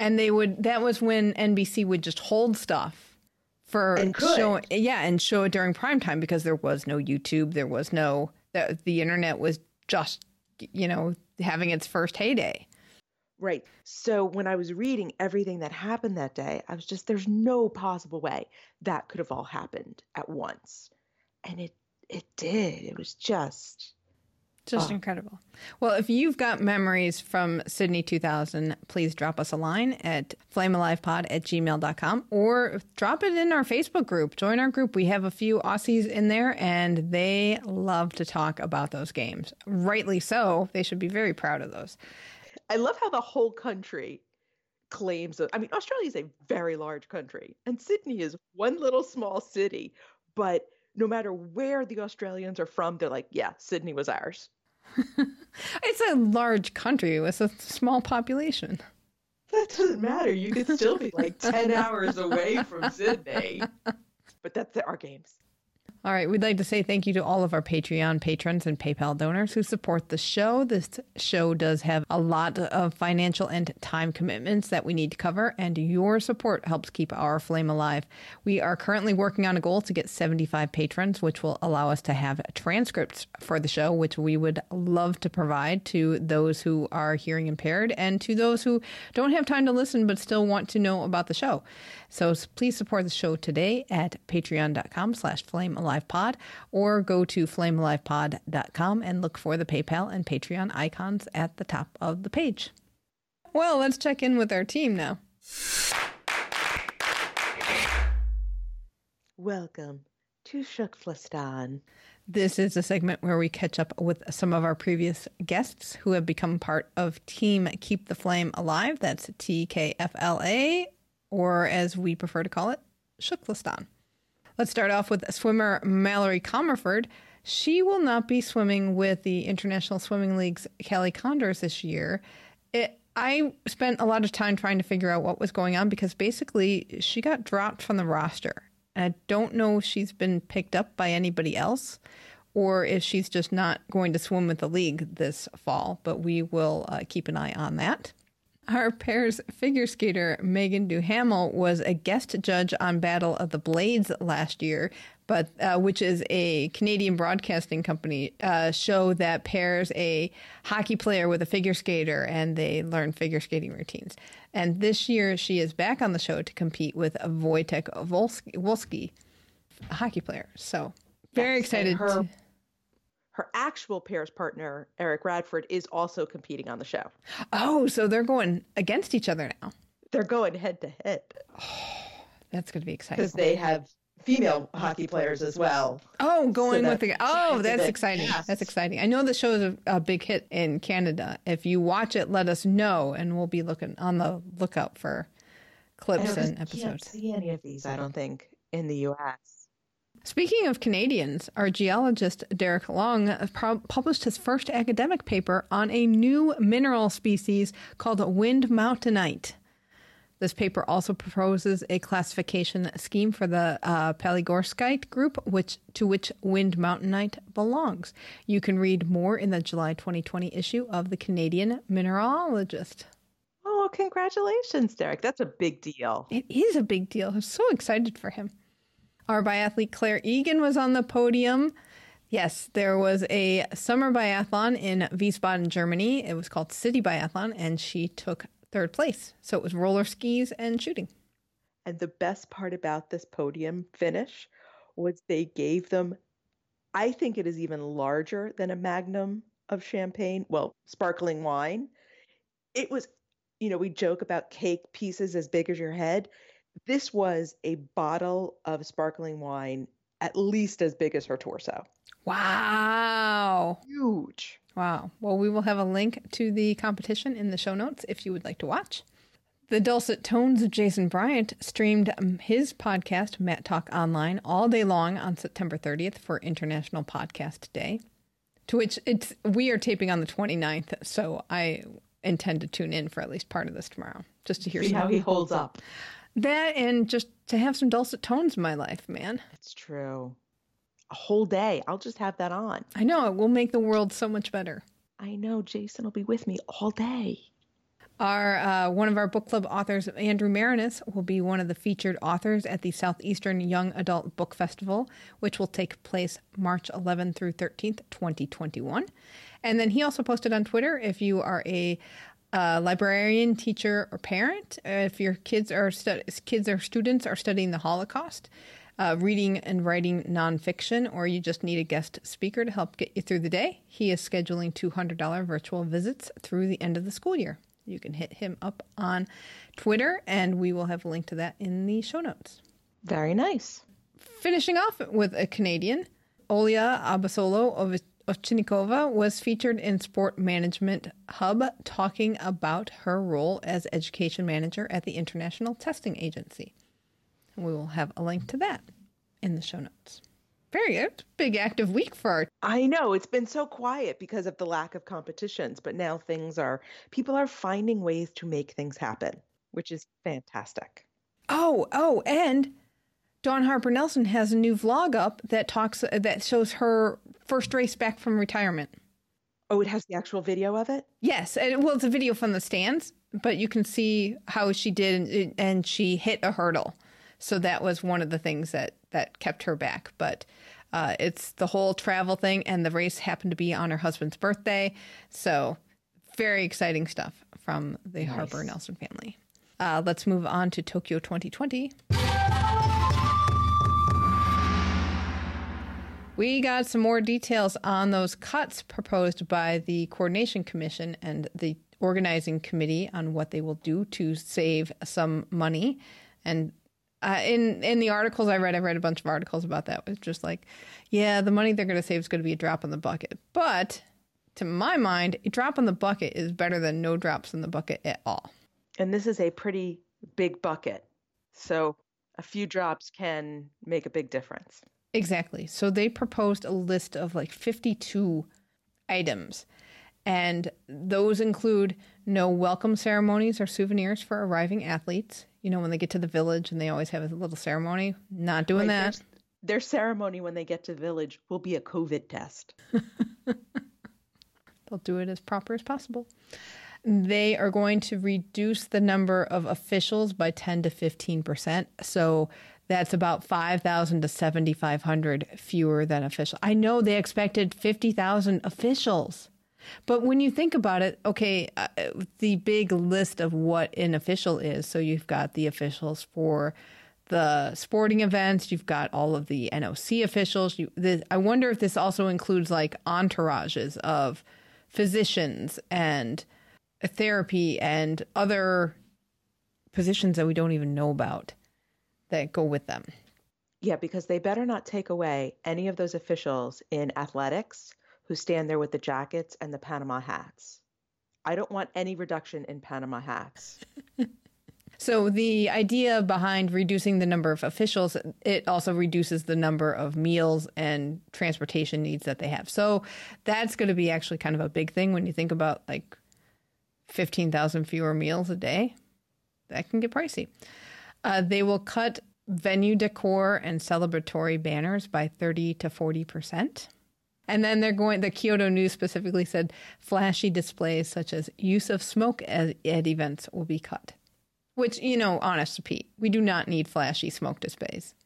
and they would, that was when N B C would just hold stuff for show. Yeah. And show it during primetime because there was no YouTube. There was no, the, the internet was just, you know, having its first heyday. Right. So when I was reading everything that happened that day, I was just, there's no possible way that could have all happened at once. And it it did. It was just... Just oh. incredible. Well, if you've got memories from Sydney two thousand, please drop us a line at flamealivepod at gmail dot com or drop it in our Facebook group. Join our group. We have a few Aussies in there, and they love to talk about those games. Rightly so. They should be very proud of those. I love how the whole country claims – I mean, Australia is a very large country, and Sydney is one little small city. But no matter where the Australians are from, they're like, yeah, Sydney was ours. It's a large country with a small population. That doesn't matter. You could still be like ten hours away from Sydney. But that's our games. All right. We'd like to say thank you to all of our Patreon patrons and PayPal donors who support the show. This show does have a lot of financial and time commitments that we need to cover, and your support helps keep our flame alive. We are currently working on a goal to get seventy-five patrons, which will allow us to have transcripts for the show, which we would love to provide to those who are hearing impaired and to those who don't have time to listen but still want to know about the show. So please support the show today at patreon dot com slash flame alive pod or go to flame alive pod dot com and look for the PayPal and Patreon icons at the top of the page. Well, let's check in with our team now. Welcome to Shukflastan. This is a segment where we catch up with some of our previous guests who have become part of Team Keep the Flame Alive. That's T K F L A, or as we prefer to call it, Shukflastan. Let's start off with swimmer Mallory Comerford. She will not be swimming with the International Swimming League's Kelly Condors this year. It, I spent a lot of time trying to figure out what was going on because basically she got dropped from the roster. I don't know if she's been picked up by anybody else or if she's just not going to swim with the league this fall, but we will uh, keep an eye on that. Our pair's figure skater, Megan Duhamel, was a guest judge on Battle of the Blades last year, but uh, which is a Canadian broadcasting company uh, show that pairs a hockey player with a figure skater, and they learn figure skating routines. And this year, she is back on the show to compete with Wojtek Wolski, a hockey player. So very yes, excited. Her, to... her actual pairs partner, Eric Radford, is also competing on the show. Oh, so they're going against each other now. They're going head to head. Oh, that's going to be exciting. Because they have female hockey players as well. Oh, going so with the oh, that's bit. exciting. Yes. That's exciting. I know the show is a, a big hit in Canada. If you watch it, let us know, and we'll be looking on the lookout for clips and episodes. I can't see any of these, I don't think, in the U S Speaking of Canadians, our geologist Derek Long published his first academic paper on a new mineral species called Wind Mountainite. This paper also proposes a classification scheme for the uh, Palygorskite group, which to which Wind Mountainite belongs. You can read more in the July twenty twenty issue of the Canadian Mineralogist. Oh, congratulations, Derek. That's a big deal. It is a big deal. I'm so excited for him. Our biathlete Claire Egan was on the podium. Yes, there was a summer biathlon in Wiesbaden, Germany. It was called City Biathlon, and she took third place. So it was roller skis and shooting. And the best part about this podium finish was they gave them, I think it is even larger than a magnum of champagne, well, sparkling wine. It was, you know, we joke about cake pieces as big as your head. This was a bottle of sparkling wine at least as big as her torso. Wow. Huge. Wow. Well, we will have a link to the competition in the show notes if you would like to watch. The dulcet tones of Jason Bryant streamed his podcast, Matt Talk Online, all day long on September thirtieth for International Podcast Day, to which it's we are taping on the twenty-ninth, so I intend to tune in for at least part of this tomorrow, just to hear See how he holds up. That and just to have some dulcet tones in my life, man. It's true. A whole day. I'll just have that on. I know. It will make the world so much better. I know. Jason will be with me all day. Our uh, one of our book club authors, Andrew Marinus, will be one of the featured authors at the Southeastern Young Adult Book Festival, which will take place March eleventh through thirteenth, twenty twenty-one. And then he also posted on Twitter, if you are a Uh, librarian, teacher, or parent, uh, if your kids are stu- kids or students are studying the Holocaust, uh, reading and writing nonfiction, or you just need a guest speaker to help get you through the day, he is scheduling two hundred dollars virtual visits through the end of the school year. You can hit him up on Twitter, and we will have a link to that in the show notes. Very nice. Finishing off with a Canadian, Olya Abasolo of Ovchinikova was featured in Sport Management Hub talking about her role as education manager at the International Testing Agency. And we will have a link to that in the show notes. Very good. Big active week for our... I know. It's been so quiet because of the lack of competitions, but now things are... People are finding ways to make things happen, which is fantastic. Oh, oh, and... Dawn Harper Nelson has a new vlog up that talks that shows her first race back from retirement. Oh, it has the actual video of it? Yes. And, well, it's a video from the stands, but you can see how she did, and she hit a hurdle. So that was one of the things that, that kept her back. But uh, it's the whole travel thing, and the race happened to be on her husband's birthday. So very exciting stuff from the nice. Harper Nelson family. Uh, let's move on to Tokyo twenty twenty. We got some more details on those cuts proposed by the Coordination Commission and the Organizing Committee on what they will do to save some money. And uh, in in the articles I read, I read a bunch of articles about that. It was just like, yeah, the money they're going to save is going to be a drop in the bucket. But to my mind, a drop in the bucket is better than no drops in the bucket at all. And this is a pretty big bucket. So a few drops can make a big difference. Exactly. So they proposed a list of like fifty-two items, and those include No welcome ceremonies or souvenirs for arriving athletes. You know, when they get to the village and they always have a little ceremony. Not doing right, that. Their ceremony when they get to the village will be a COVID test. They'll do it as proper as possible. They are going to reduce the number of officials by ten to fifteen percent. So that's about five thousand to seven thousand five hundred fewer than officials. I know they expected fifty thousand officials. But when you think about it, okay, uh, the big list of what an official is. So you've got the officials for the sporting events. You've got all of the N O C officials. You, the, I wonder if this also includes like entourages of physicians and therapy and other positions that we don't even know about that go with them. Yeah, because they better not take away any of those officials in athletics who stand there with the jackets and the Panama hats. I don't want any reduction in Panama hats. So the idea behind reducing the number of officials, it also reduces the number of meals and transportation needs that they have. So that's going to be actually kind of a big thing when you think about like fifteen thousand fewer meals a day. That can get pricey. Uh, they will cut venue decor and celebratory banners by thirty to forty percent. And then they're going, the Kyoto News specifically said flashy displays such as use of smoke at, at events will be cut. Which, you know, honest to Pete, we do not need flashy smoke displays.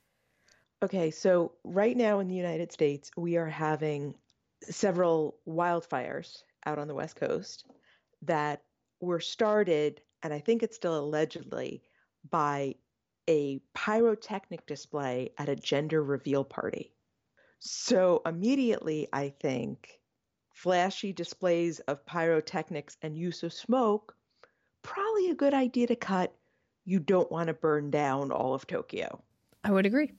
Okay, so right now in the United States, we are having several wildfires out on the West Coast that were started, and I think it's still allegedly, by a pyrotechnic display at a gender reveal party. So immediately, I think flashy displays of pyrotechnics and use of smoke, probably a good idea to cut. You don't want to burn down all of Tokyo. I would agree.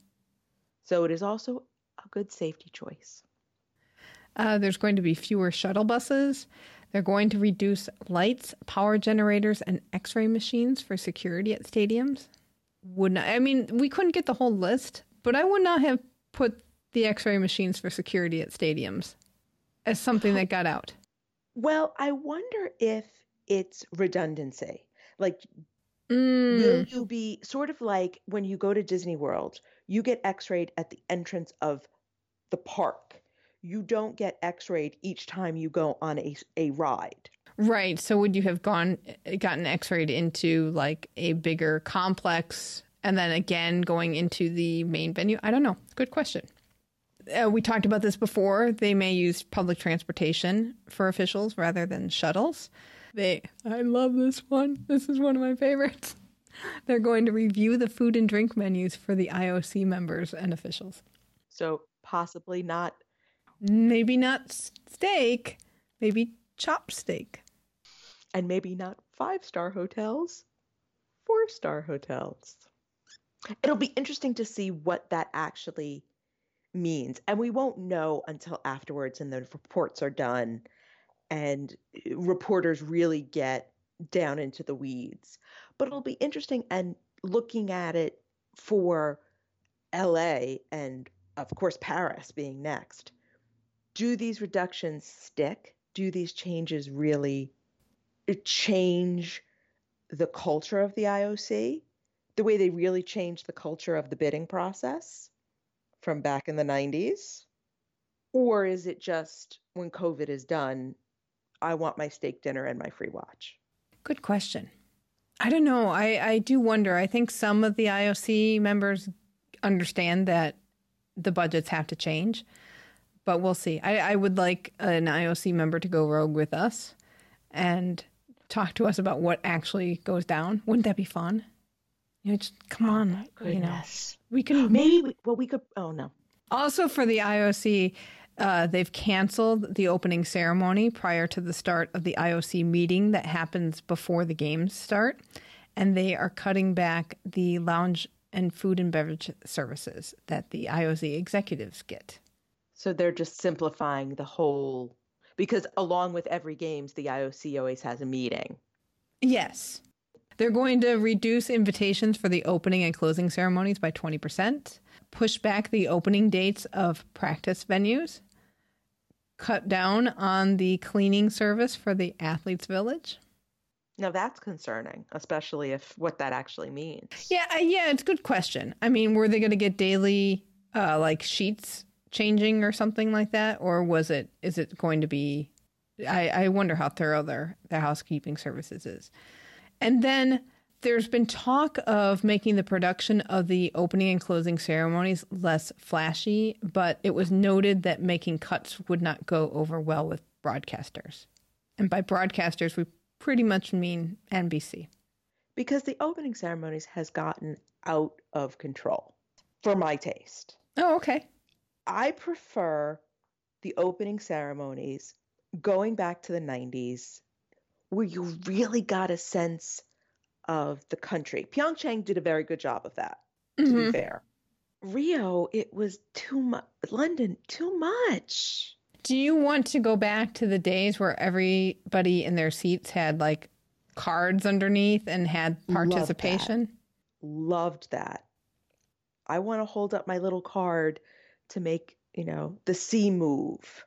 So it is also a good safety choice. Uh, there's going to be fewer shuttle buses. They're going to reduce lights, power generators, and x-ray machines for security at stadiums. Would not, I mean, we couldn't get the whole list, but I would not have put the x-ray machines for security at stadiums as something that got out. Well, I wonder if it's redundancy. Like, mm. will you be sort of like when you go to Disney World, you get x-rayed at the entrance of the park. You don't get x-rayed each time you go on a, a ride. Right. So would you have gone gotten x-rayed into like a bigger complex and then again going into the main venue? I don't know. Good question. Uh, we talked about this before. They may use public transportation for officials rather than shuttles. They, I love this one. This is one of my favorites. They're going to review the food and drink menus for the I O C members and officials. So possibly not. Maybe not steak. Maybe chopped steak. And maybe not five-star hotels, four-star hotels. It'll be interesting to see what that actually means. And we won't know until afterwards and the reports are done and reporters really get down into the weeds. But it'll be interesting, and looking at it for L A and, of course, Paris being next. Do these reductions stick? Do these changes really change the culture of the I O C? The way they really changed the culture of the bidding process from back in the nineties? Or is it just when COVID is done, I want my steak dinner and my free watch? Good question. I don't know. I, I do wonder. I think some of the I O C members understand that the budgets have to change, but we'll see. I, I would like an I O C member to go rogue with us and talk to us about what actually goes down. Wouldn't that be fun? You know, just come oh, on, you know, we can maybe, we, well, we could, oh no. Also for the I O C, uh, they've canceled the opening ceremony prior to the start of the I O C meeting that happens before the games start. And they are cutting back the lounge and food and beverage services that the I O C executives get. So they're just simplifying the whole, because along with every games, the I O C always has a meeting. Yes. They're going to reduce invitations for the opening and closing ceremonies by twenty percent, push back the opening dates of practice venues, cut down on the cleaning service for the athletes' village, Now that's concerning, especially if what that actually means. Yeah, uh, yeah, it's a good question. I mean, were they going to get daily uh, like sheets changing or something like that, or was it? Is it going to be? I, I wonder how thorough their their housekeeping services is. And then there's been talk of making the production of the opening and closing ceremonies less flashy, but it was noted that making cuts would not go over well with broadcasters. And by broadcasters, we pretty much mean N B C. Because the opening ceremonies has gotten out of control, for my taste. Oh, okay. I prefer the opening ceremonies going back to the nineties, where you really got a sense of the country. Pyeongchang did a very good job of that, mm-hmm. to be fair. Rio, it was too much. London, too much. Do you want to go back to the days where everybody in their seats had, like, cards underneath and had participation? Loved that. Loved that. I want to hold up my little card to make, you know, the sea move.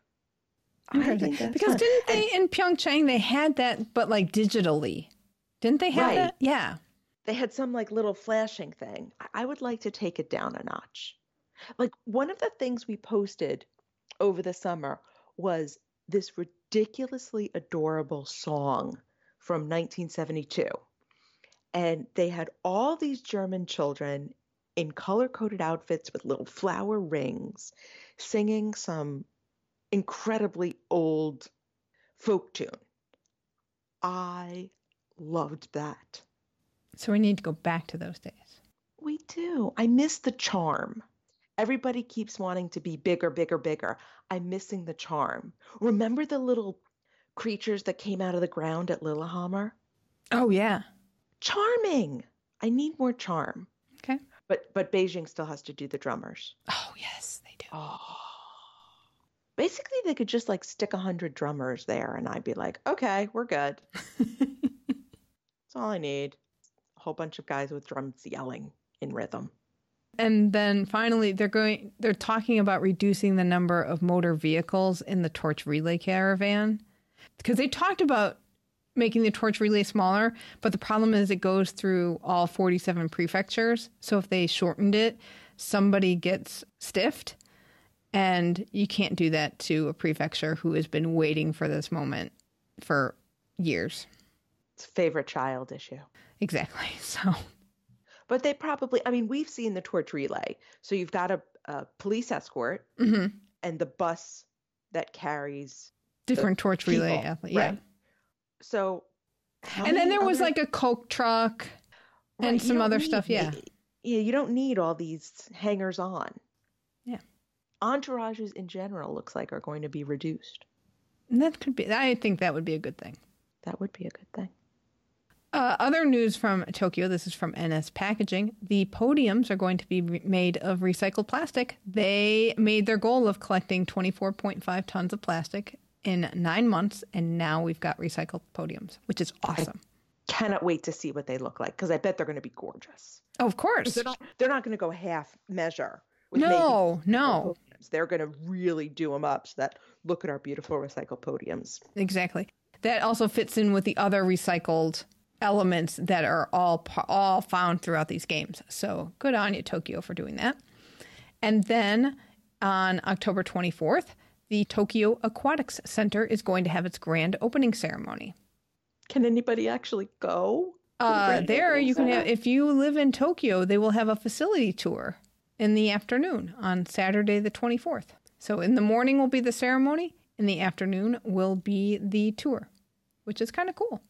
I think that's because fun. Didn't they, and in Pyeongchang, they had that, but, like, digitally. Didn't they have right. that? Yeah. They had some, like, little flashing thing. I would like to take it down a notch. Like, one of the things we posted over the summer was this ridiculously adorable song from nineteen seventy-two. And they had all these German children in color-coded outfits with little flower rings singing some incredibly old folk tune. I loved that. So we need to go back to those days. We do. I miss the charm. Everybody keeps wanting to be bigger, bigger, bigger. I'm missing the charm. Remember the little creatures that came out of the ground at Lillehammer? Oh, yeah. Charming. I need more charm. Okay. But but Beijing still has to do the drummers. Oh, yes, they do. Oh. Basically, they could just, like, stick one hundred drummers there, and I'd be like, okay, we're good. That's all I need. A whole bunch of guys with drums yelling in rhythm. And then finally, they're going. They're talking about reducing the number of motor vehicles in the torch relay caravan, because they talked about making the torch relay smaller. But the problem is it goes through all forty-seven prefectures. So if they shortened it, somebody gets stiffed, and you can't do that to a prefecture who has been waiting for this moment for years. It's a favorite child issue. Exactly. So. But they probably, I mean, we've seen the torch relay. So you've got a, a police escort mm-hmm. and the bus that carries different torch people. Relay athletes. Right. Yeah. So. And then there other... was like a Coke truck right. and you some other need, stuff. Yeah. Yeah. You don't need all these hangers on. Yeah. Entourages in general looks like are going to be reduced. And that could be, I think that would be a good thing. That would be a good thing. Uh, other news from Tokyo, this is from N S Packaging. The podiums are going to be re- made of recycled plastic. They made their goal of collecting twenty-four point five tons of plastic in nine months, and now we've got recycled podiums, which is awesome. I cannot wait to see what they look like, because I bet they're going to be gorgeous. Oh, of course. They're not, they're not going to go half measure. With no, no. Podiums. They're going to really do them up so that look at our beautiful recycled podiums. Exactly. That also fits in with the other recycled elements that are all all found throughout these games. So good on you, Tokyo, for doing that. And then on October twenty-fourth, the Tokyo Aquatics Center is going to have its grand opening ceremony. Can anybody actually go? Uh, the there you can have, if you live in Tokyo, they will have a facility tour in the afternoon on Saturday the twenty-fourth. So in the morning will be the ceremony. In the afternoon will be the tour, which is kind of cool.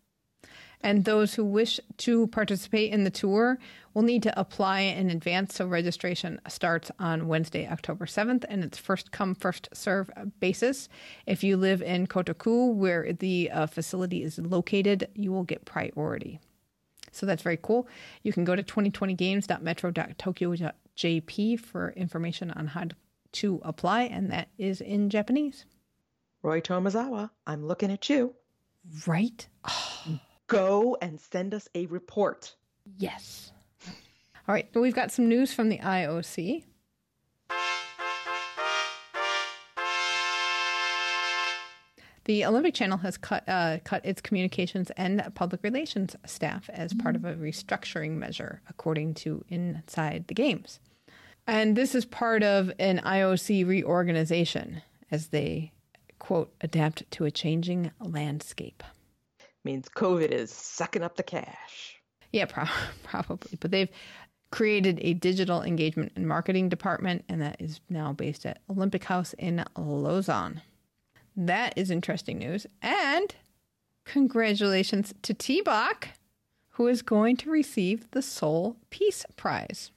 And those who wish to participate in the tour will need to apply in advance. So registration starts on Wednesday, October seventh, and it's first come, first serve basis. If you live in Kotoku, where the uh, facility is located, you will get priority. So that's very cool. You can go to twenty twenty games dot metro dot tokyo dot j p for information on how to apply, and that is in Japanese. Roy Tomozawa, I'm looking at you. Right? Oh. Go and send us a report. Yes. All right. So we've got some news from the I O C. The Olympic Channel has cut uh, cut its communications and public relations staff as mm-hmm. part of a restructuring measure, according to Inside the Games. And this is part of an I O C reorganization as they, quote, adapt to a changing landscape. Means COVID is sucking up the cash. Yeah, pro- probably. But they've created a digital engagement and marketing department, and that is now based at Olympic House in Lausanne. That is interesting news. And congratulations to T. Bach, who is going to receive the Seoul Peace Prize.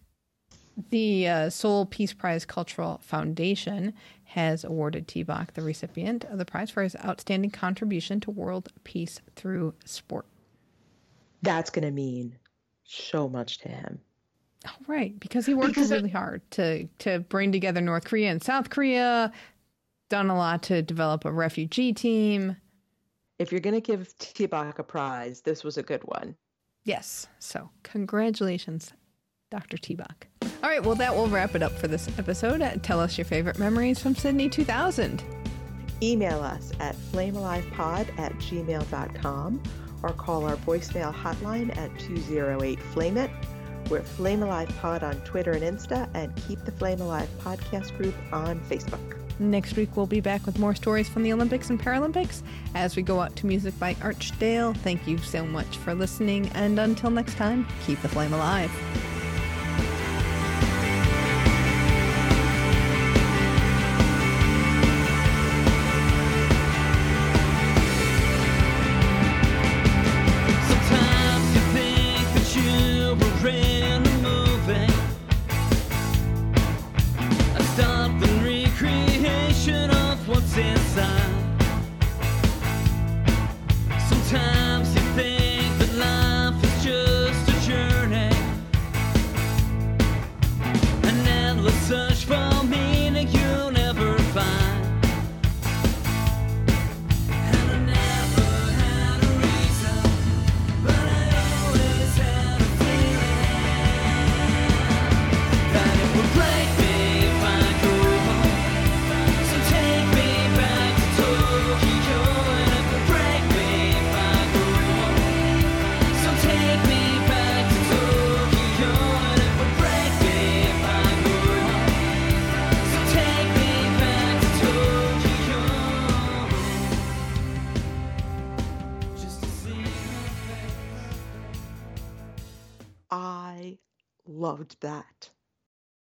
The uh, Seoul Peace Prize Cultural Foundation has awarded T. Bach, the recipient of the prize, for his outstanding contribution to world peace through sport. That's going to mean so much to him. Oh, right, because he worked because really I- hard to, to bring together North Korea and South Korea, done a lot to develop a refugee team. If you're going to give T. Bach a prize, this was a good one. Yes, so congratulations, Doctor T. Bach. All right, well, that will wrap it up for this episode. Tell us your favorite memories from Sydney two thousand. Email us at flamealivepod at gmail dot com or call our voicemail hotline at two oh eight flame it. We're Flame Alive Pod on Twitter and Insta, and Keep the Flame Alive podcast group on Facebook. Next week, we'll be back with more stories from the Olympics and Paralympics as we go out to music by Archdale. Thank you so much for listening, and until next time, keep the flame alive. Loved that.